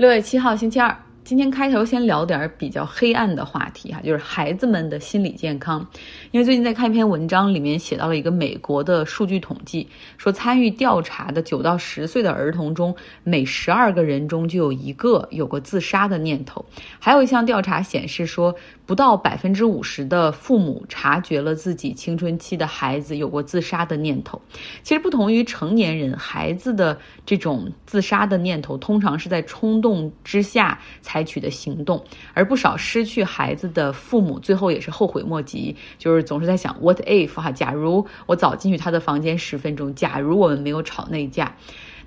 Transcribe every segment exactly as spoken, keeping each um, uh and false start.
六月七号星期二，今天开头先聊点比较黑暗的话题哈，就是孩子们的心理健康。因为最近在看一篇文章，里面写到了一个美国的数据统计，说参与调查的九到十岁的儿童中，每十二个人中就有一个有过自杀的念头。还有一项调查显示说，不到 百分之五十 的父母察觉了自己青春期的孩子有过自杀的念头。其实不同于成年人，孩子的这种自杀的念头通常是在冲动之下才采取的行动，而不少失去孩子的父母最后也是后悔莫及，就是总是在想 what if 哈，假如我早进去他的房间十分钟，假如我们没有吵那一架。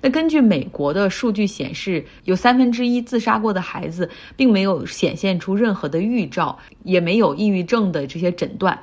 那根据美国的数据显示，有三分之一自杀过的孩子并没有显现出任何的预兆，也没有抑郁症的这些诊断，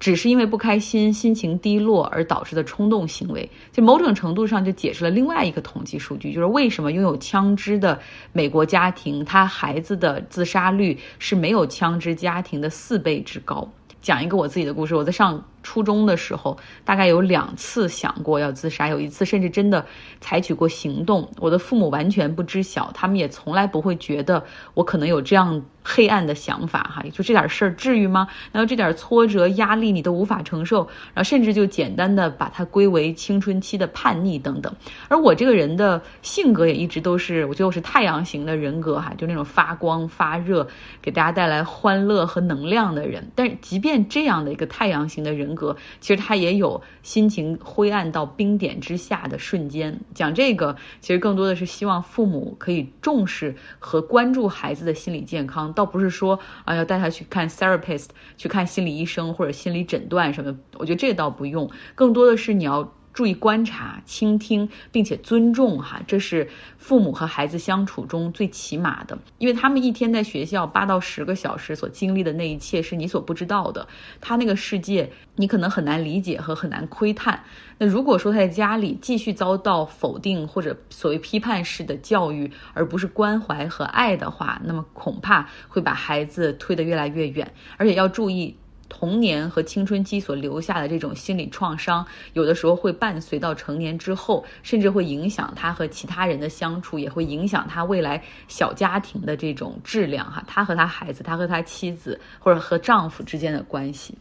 只是因为不开心、心情低落而导致的冲动行为。就某种程度上就解释了另外一个统计数据，就是为什么拥有枪支的美国家庭，他孩子的自杀率是没有枪支家庭的四倍之高。讲一个我自己的故事，我在上初中的时候，大概有两次想过要自杀，有一次甚至真的采取过行动。我的父母完全不知晓，他们也从来不会觉得我可能有这样黑暗的想法哈，就这点事儿至于吗？难道这点挫折、压力你都无法承受？然后甚至就简单的把它归为青春期的叛逆等等。而我这个人的性格也一直都是，我觉得我是太阳型的人格哈，就那种发光发热，给大家带来欢乐和能量的人。但是即便这样的一个太阳型的人格，其实他也有心情灰暗到冰点之下的瞬间。讲这个其实更多的是希望父母可以重视和关注孩子的心理健康，倒不是说啊要带他去看 therapist， 去看心理医生或者心理诊断什么，我觉得这倒不用，更多的是你要注意观察、倾听，并且尊重哈，这是父母和孩子相处中最起码的。因为他们一天在学校八到十个小时所经历的那一切是你所不知道的，他那个世界你可能很难理解和很难窥探。那如果说他在家里继续遭到否定或者所谓批判式的教育，而不是关怀和爱的话，那么恐怕会把孩子推得越来越远。而且要注意，童年和青春期所留下的这种心理创伤，有的时候会伴随到成年之后，甚至会影响他和其他人的相处，也会影响他未来小家庭的这种质量哈，他和他孩子，他和他妻子或者和丈夫之间的关系。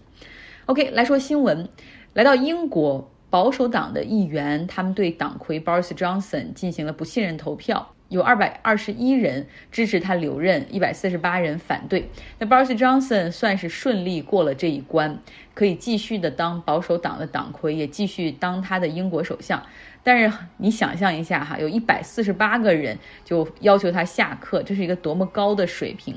OK， 来说新闻。来到英国，保守党的议员他们对党魁 Boris Johnson 进行了不信任投票，有二百二十一人支持他留任，一百四十八人反对。那 Boris Johnson 算是顺利过了这一关，可以继续的当保守党的党魁，也继续当他的英国首相。但是你想象一下哈，有一百四十八个人就要求他下课，这是一个多么高的水平。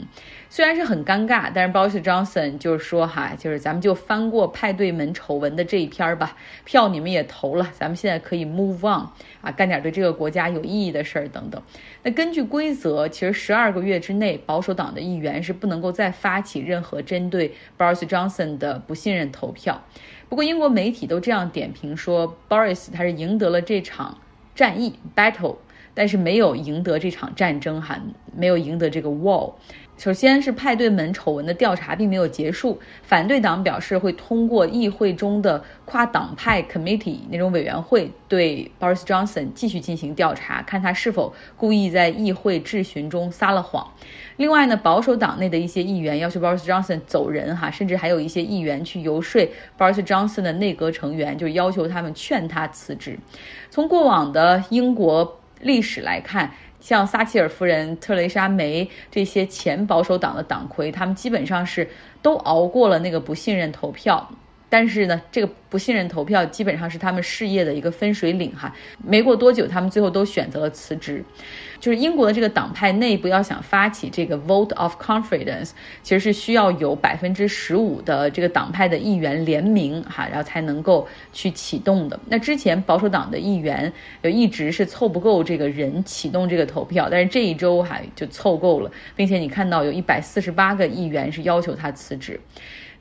虽然是很尴尬，但是 Boris Johnson 就是说哈，就是咱们就翻过派对门丑闻的这一篇吧，票你们也投了，咱们现在可以 move on 啊，干点对这个国家有意义的事儿等等。那根据规则，其实十二个月之内，保守党的议员是不能够再发起任何针对 Boris Johnson 的不信任投票。不过英国媒体都这样点评说 Boris 他是赢得了这场战役 battle， 但是没有赢得这场战争，还没有赢得这个 war。 首先是派对门丑闻的调查并没有结束，反对党表示会通过议会中的跨党派 committee 那种委员会对 Boris Johnson 继续进行调查，看他是否故意在议会质询中撒了谎。另外呢，保守党内的一些议员要求 Boris Johnson 走人哈，甚至还有一些议员去游说 Boris Johnson 的内阁成员，就要求他们劝他辞职。从过往的英国历史来看，像撒切尔夫人、特蕾莎梅这些前保守党的党魁，他们基本上是都熬过了那个不信任投票。但是呢，这个不信任投票基本上是他们事业的一个分水岭哈，没过多久他们最后都选择了辞职。就是英国的这个党派内部要想发起这个 vote of confidence， 其实是需要有 百分之十五 的这个党派的议员联名哈，然后才能够去启动的。那之前保守党的议员就一直是凑不够这个人启动这个投票，但是这一周哈就凑够了，并且你看到有一百四十八个议员是要求他辞职。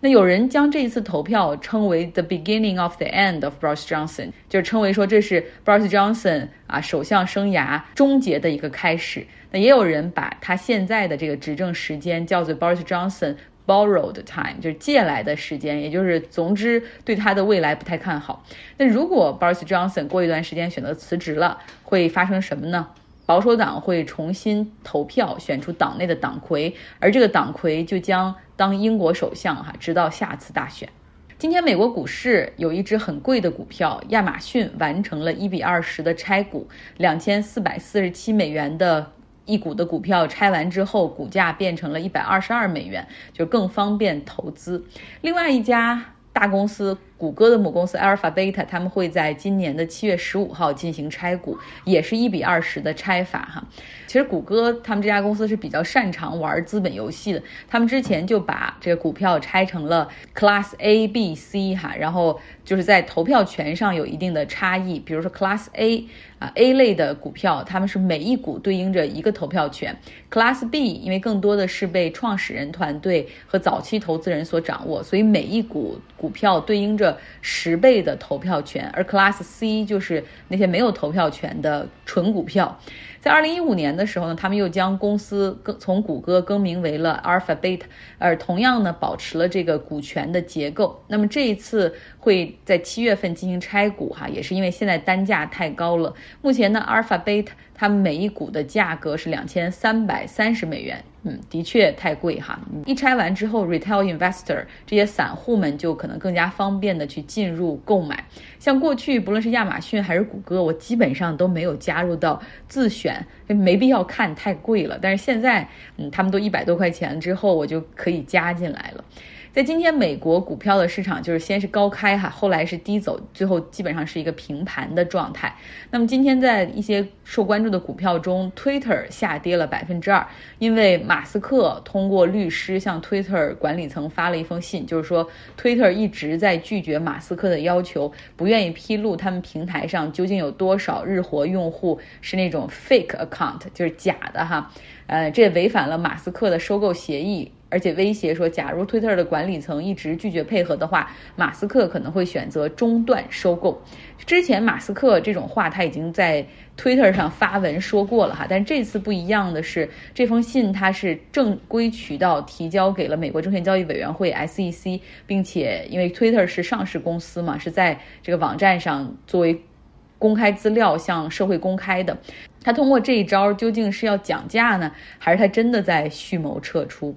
那有人将这一次投票称为 the beginning of the end of Boris Johnson， 就是称为说这是 Boris Johnson 啊首相生涯终结的一个开始。那也有人把他现在的这个执政时间叫做 Boris Johnson borrowed time， 就是借来的时间，也就是总之对他的未来不太看好。那如果 Boris Johnson 过一段时间选择辞职了，会发生什么呢？保守党会重新投票选出党内的党魁，而这个党魁就将当英国首相哈，直到下次大选。今天美国股市有一只很贵的股票，亚马逊完成了一比二十的拆股，两千四百四十七美元的一股的股票拆完之后，股价变成了一百二十二美元，就更方便投资。另外一家大公司谷歌的母公司 Alphabet， 他们会在今年的七月十五号进行拆股，也是一比二十的拆法哈。其实谷歌他们这家公司是比较擅长玩资本游戏的，他们之前就把这个股票拆成了 Class A、B、C 哈，然后就是在投票权上有一定的差异。比如说 Class A 啊 A 类的股票，他们是每一股对应着一个投票权。Class B 因为更多的是被创始人团队和早期投资人所掌握，所以每一股股票对应着十倍的投票权，而 Class C 就是那些没有投票权的纯股票。在二零一五年的时候呢，他们又将公司从谷歌更名为了 Alphabet， 而同样呢保持了这个股权的结构。那么这一次会在七月份进行拆股哈，也是因为现在单价太高了。目前呢 Alphabet 它每一股的价格是两千三百三十美元，嗯，的确太贵哈。一拆完之后 ，retail investor 这些散户们就可能更加方便的去进入购买。像过去不论是亚马逊还是谷歌，我基本上都没有加入到自选。没必要看，太贵了。但是现在，嗯，他们都一百多块钱之后，我就可以加进来了。在今天美国股票的市场，就是先是高开哈，后来是低走，最后基本上是一个平盘的状态。那么今天在一些受关注的股票中 ，Twitter 下跌了百分之二，因为马斯克通过律师向 Twitter 管理层发了一封信，就是说 Twitter 一直在拒绝马斯克的要求，不愿意披露他们平台上究竟有多少日活用户是那种 fake account， 就是假的哈。呃，这也违反了马斯克的收购协议。而且威胁说，假如推特的管理层一直拒绝配合的话，马斯克可能会选择中断收购。之前马斯克这种话他已经在推特上发文说过了哈，但这次不一样的是，这封信它是正规渠道提交给了美国证券交易委员会 S E C， 并且因为推特是上市公司嘛，是在这个网站上作为公开资料向社会公开的。他通过这一招究竟是要讲价呢，还是他真的在蓄谋撤出？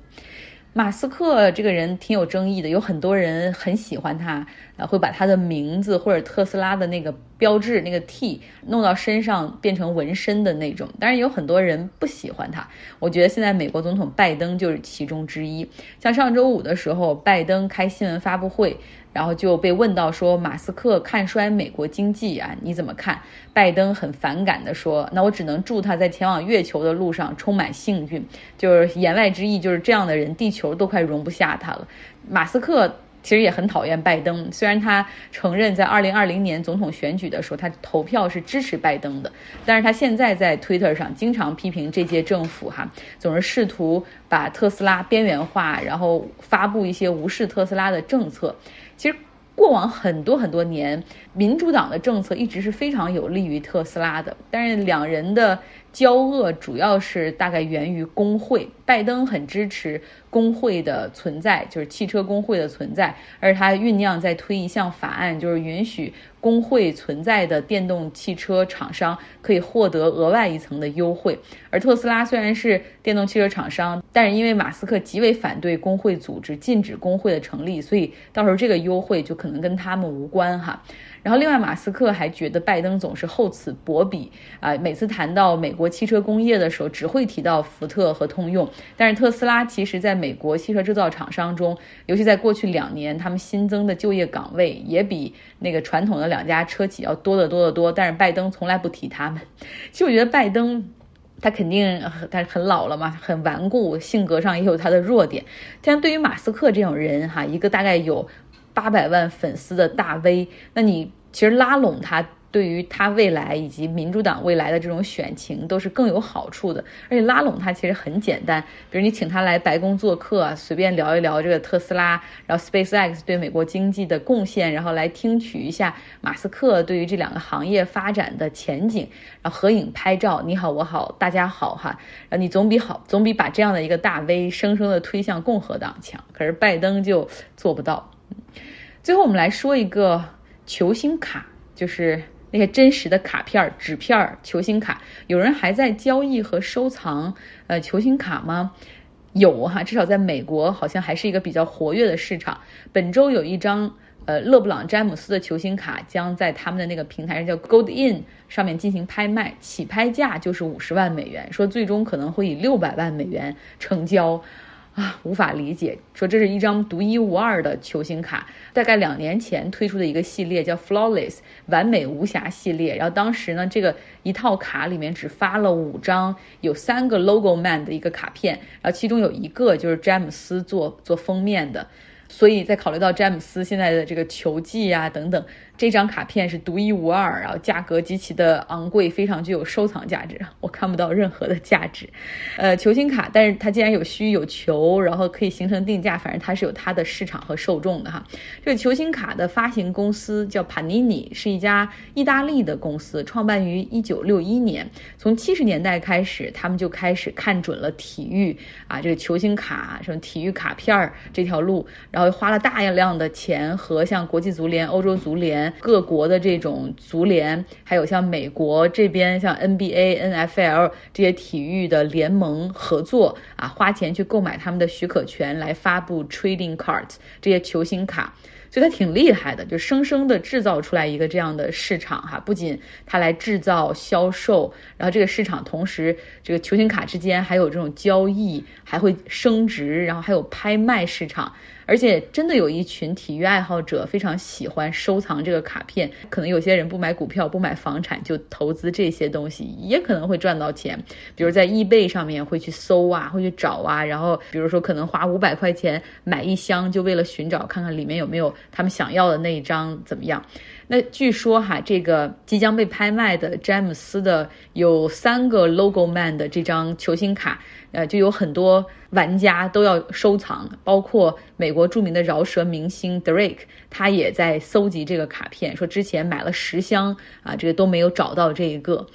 马斯克这个人挺有争议的，有很多人很喜欢他，呃，会把他的名字或者特斯拉的那个标志那个 T 弄到身上变成纹身的那种，当然有很多人不喜欢他。我觉得现在美国总统拜登就是其中之一。像上周五的时候，拜登开新闻发布会，然后就被问到说马斯克看衰美国经济啊，你怎么看？拜登很反感的说，那我只能祝他在前往月球的路上充满幸运，就是言外之意就是这样的人地球都快容不下他了。马斯克其实也很讨厌拜登，虽然他承认在二零二零年总统选举的时候他投票是支持拜登的，但是他现在在 Twitter 上经常批评这届政府哈，总是试图把特斯拉边缘化，然后发布一些无视特斯拉的政策。其实过往很多很多年，民主党的政策一直是非常有利于特斯拉的，但是两人的交恶主要是大概源于工会。拜登很支持工会的存在，就是汽车工会的存在，而他酝酿在推一项法案，就是允许工会存在的电动汽车厂商可以获得额外一层的优惠。而特斯拉虽然是电动汽车厂商，但是因为马斯克极为反对工会组织，禁止工会的成立，所以到时候这个优惠就可能跟他们无关哈。然后另外马斯克还觉得拜登总是厚此薄彼啊、呃，每次谈到美国汽车工业的时候只会提到福特和通用，但是特斯拉其实在美国汽车制造厂商中，尤其在过去两年他们新增的就业岗位也比那个传统的两家车企要多得多得多，但是拜登从来不提他们。其实我觉得拜登他肯定他很老了嘛，很顽固，性格上也有他的弱点，但对于马斯克这种人哈，一个大概有八百万粉丝的大 V， 那你其实拉拢他对于他未来以及民主党未来的这种选情都是更有好处的。而且拉拢他其实很简单，比如你请他来白宫做客、啊、随便聊一聊这个特斯拉，然后 SpaceX 对美国经济的贡献，然后来听取一下马斯克对于这两个行业发展的前景，然后合影拍照，你好我好大家好哈，然后你总比好总比把这样的一个大 V 生生的推向共和党强。可是拜登就做不到。最后我们来说一个球星卡，就是那些真实的卡片、纸片、球星卡，有人还在交易和收藏呃球星卡吗？有哈，至少在美国好像还是一个比较活跃的市场。本周有一张呃勒布朗詹姆斯的球星卡将在他们的那个平台上叫 Goldin 上面进行拍卖，起拍价就是五十万美元，说最终可能会以六百万美元成交。啊，无法理解，说这是一张独一无二的球星卡，大概两年前推出的一个系列叫 Flawless 完美无瑕系列，然后当时呢这个一套卡里面只发了五张，有三个 logo man 的一个卡片，然后其中有一个就是詹姆斯做做封面的，所以在考虑到詹姆斯现在的这个球技啊等等，这张卡片是独一无二，然后价格极其的昂贵，非常具有收藏价值，我看不到任何的价值。呃，球星卡，但是它既然有虚有求，然后可以形成定价，反正它是有它的市场和受众的哈。这个球星卡的发行公司叫 Panini， 是一家意大利的公司，创办于一九六一年。从七十年代开始，他们就开始看准了体育啊，这个球星卡、什么体育卡片这条路，然后花了大量的钱和像国际足联、欧洲足联。各国的这种足联，还有像美国这边像 N B A N F L 这些体育的联盟合作啊，花钱去购买他们的许可权来发布 trading cards 这些球星卡，所以它挺厉害的，就生生的制造出来一个这样的市场哈。不仅它来制造销售，然后这个市场同时这个球星卡之间还有这种交易，还会升值，然后还有拍卖市场。而且真的有一群体育爱好者非常喜欢收藏这个卡片，可能有些人不买股票不买房产就投资这些东西，也可能会赚到钱，比如在 eBay 上面会去搜啊，会去找啊，然后比如说可能花五百块钱买一箱，就为了寻找看看里面有没有他们想要的那一张怎么样。那据说哈，这个即将被拍卖的詹姆斯的有三个 logo man 的这张球星卡，呃，就有很多玩家都要收藏，包括美国著名的饶舌明星 Drake， 他也在搜集这个卡片，说之前买了十箱啊，这个都没有找到这一个。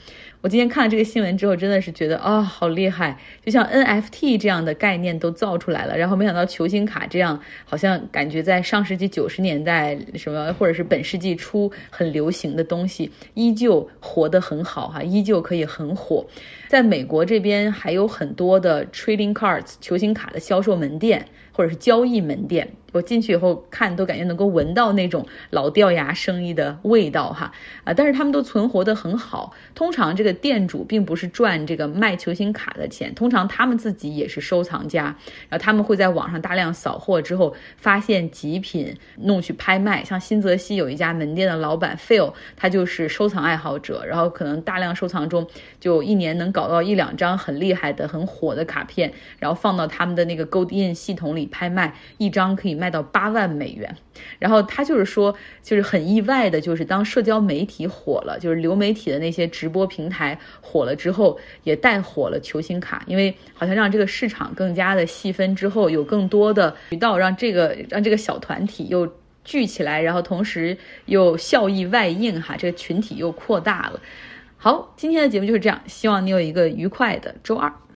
我今天看了这个新闻之后，真的是觉得啊、哦，好厉害！就像 N F T 这样的概念都造出来了，然后没想到球星卡这样，好像感觉在上世纪九十年代什么，或者是本世纪初很流行的东西，依旧活得很好哈、啊，依旧可以很火。在美国这边还有很多的 trading cards 球星卡的销售门店或者是交易门店。我进去以后看都感觉能够闻到那种老掉牙生意的味道哈啊！但是他们都存活得很好，通常这个店主并不是赚这个卖球星卡的钱，通常他们自己也是收藏家，然后他们会在网上大量扫货之后发现极品弄去拍卖。像新泽西有一家门店的老板 Phil， 他就是收藏爱好者，然后可能大量收藏中就一年能搞到一两张很厉害的很火的卡片，然后放到他们的那个 Goldin 系统里拍卖，一张可以卖卖到八万美元，然后他就是说，就是很意外的，就是当社交媒体火了，就是流媒体的那些直播平台火了之后，也带火了球星卡，因为好像让这个市场更加的细分之后，有更多的渠道让这个让这个小团体又聚起来，然后同时又效益外映哈，这个群体又扩大了。好，今天的节目就是这样，希望你有一个愉快的周二。